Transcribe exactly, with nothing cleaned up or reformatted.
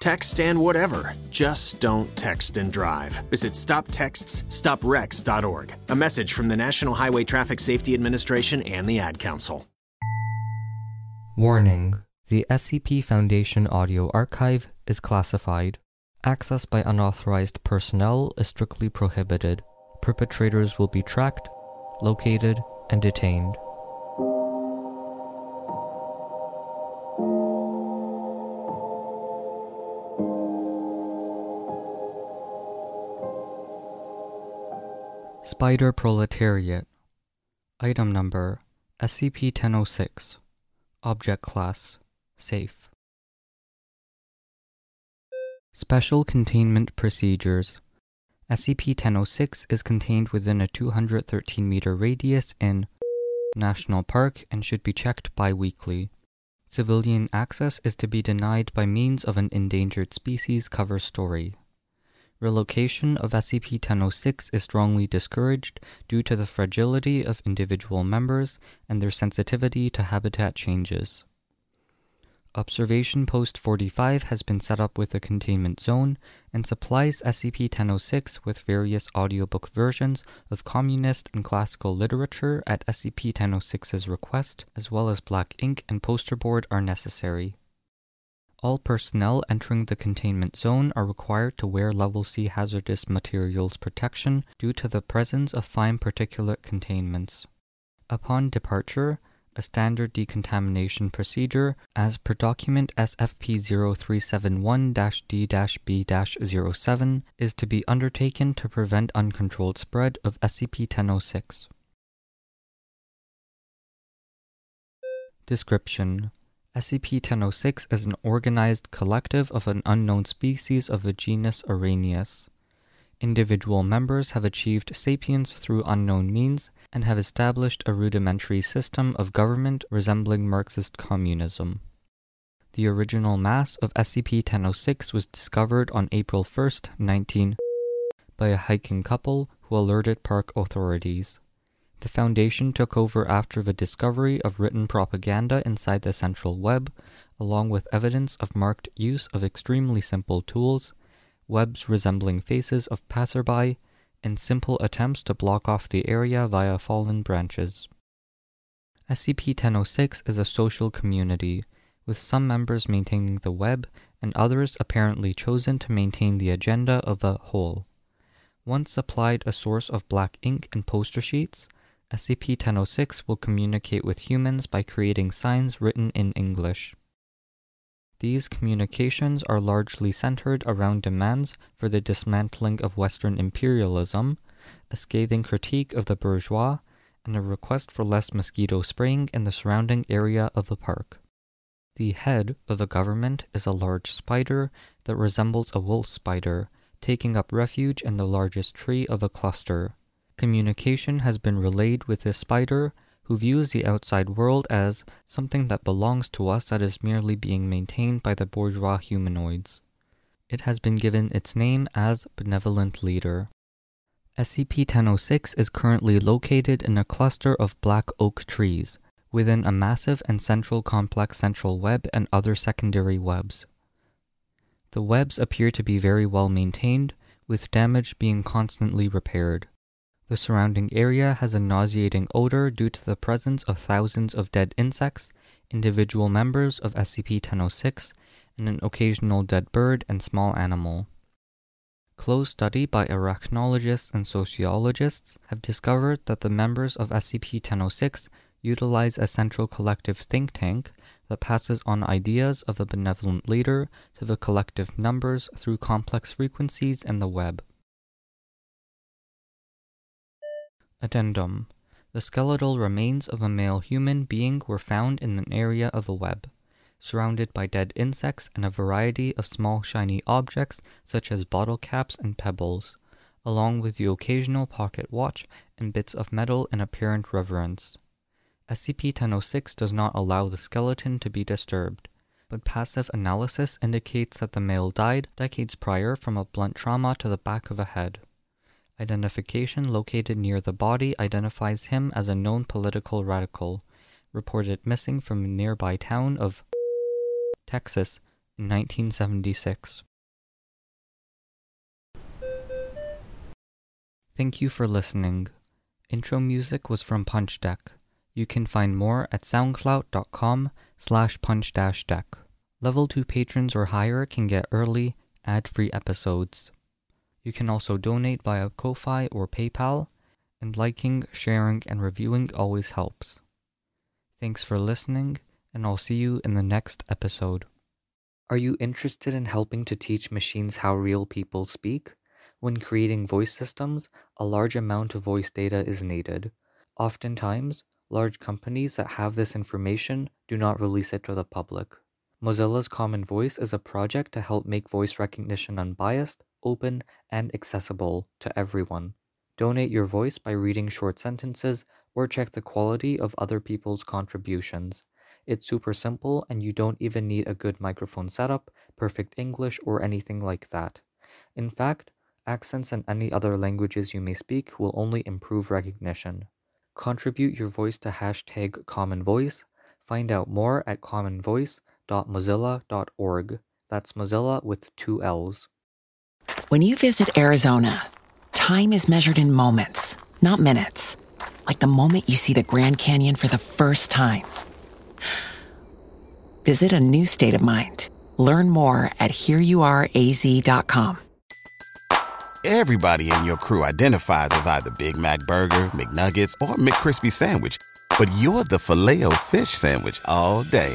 Text and whatever. Just don't text and drive. Visit stop texts stop rex dot org. A message from the National Highway Traffic Safety Administration and the Ad Council. Warning. The S C P Foundation audio archive is classified. Access by unauthorized personnel is strictly prohibited. Perpetrators will be tracked, located, and detained. Spider Proletariat. Item number S C P ten oh six. Object class Safe. Special Containment Procedures. S C P ten oh six is contained within a two hundred thirteen meter radius in National Park and should be checked bi-weekly. Civilian access is to be denied by means of an endangered species cover story. Relocation of S C P ten oh six is strongly discouraged due to the fragility of individual members and their sensitivity to habitat changes. Observation Post forty-five has been set up with a containment zone and supplies S C P ten oh six with various audiobook versions of communist and classical literature at S C P ten oh six's request, as well as black ink and poster board are necessary. All personnel entering the containment zone are required to wear Level C hazardous materials protection due to the presence of fine particulate containments. Upon departure, a standard decontamination procedure, as per document S F P zero three seven one D B zero seven, is to be undertaken to prevent uncontrolled spread of S C P ten oh six. Description. S C P ten oh six is an organized collective of an unknown species of the genus Araneus. Individual members have achieved sapience through unknown means and have established a rudimentary system of government resembling Marxist communism. The original mass of S C P ten oh six was discovered on April first, nineteen by a hiking couple who alerted park authorities. The Foundation took over after the discovery of written propaganda inside the central web, along with evidence of marked use of extremely simple tools, webs resembling faces of passerby, and simple attempts to block off the area via fallen branches. S C P ten oh six is a social community, with some members maintaining the web and others apparently chosen to maintain the agenda of the whole. Once supplied a source of black ink and poster sheets, S C P ten oh six will communicate with humans by creating signs written in English. These communications are largely centered around demands for the dismantling of Western imperialism, a scathing critique of the bourgeois, and a request for less mosquito spraying in the surrounding area of the park. The head of the government is a large spider that resembles a wolf spider, taking up refuge in the largest tree of a cluster. Communication has been relayed with this spider, who views the outside world as something that belongs to us that is merely being maintained by the bourgeois humanoids. It has been given its name as Benevolent Leader. S C P ten oh six is currently located in a cluster of black oak trees, within a massive and central complex central web and other secondary webs. The webs appear to be very well maintained, with damage being constantly repaired. The surrounding area has a nauseating odor due to the presence of thousands of dead insects, individual members of S C P ten oh six, and an occasional dead bird and small animal. Close study by arachnologists and sociologists have discovered that the members of S C P ten oh six utilize a central collective think tank that passes on ideas of a benevolent leader to the collective numbers through complex frequencies in the web. Addendum. The skeletal remains of a male human being were found in an area of a web, surrounded by dead insects and a variety of small shiny objects such as bottle caps and pebbles, along with the occasional pocket watch and bits of metal in apparent reverence. S C P ten oh six does not allow the skeleton to be disturbed, but passive analysis indicates that the male died decades prior from a blunt trauma to the back of a head. Identification located near the body identifies him as a known political radical, reported missing from a nearby town of Texas in nineteen seventy-six. Thank you for listening. Intro music was from Punch Deck. You can find more at soundcloud.com slash punch dash deck. Level two patrons or higher can get early, ad-free episodes. You can also donate via Ko-Fi or PayPal, and liking, sharing, and reviewing always helps. Thanks for listening, and I'll see you in the next episode. Are you interested in helping to teach machines how real people speak? When creating voice systems, a large amount of voice data is needed. Oftentimes, large companies that have this information do not release it to the public. Mozilla's Common Voice is a project to help make voice recognition unbiased, open, and accessible to everyone. Donate your voice by reading short sentences or check the quality of other people's contributions. It's super simple and you don't even need a good microphone setup, perfect English, or anything like that. In fact, accents and any other languages you may speak will only improve recognition. Contribute your voice to hashtag Common Voice. Find out more at common voice dot mozilla dot org. That's Mozilla with two L's. When you visit Arizona, time is measured in moments, not minutes. Like the moment you see the Grand Canyon for the first time. Visit a new state of mind. Learn more at here you are A Z dot com. Everybody in your crew identifies as either Big Mac Burger, McNuggets, or McCrispy Sandwich. But you're the Filet-O-Fish Sandwich all day.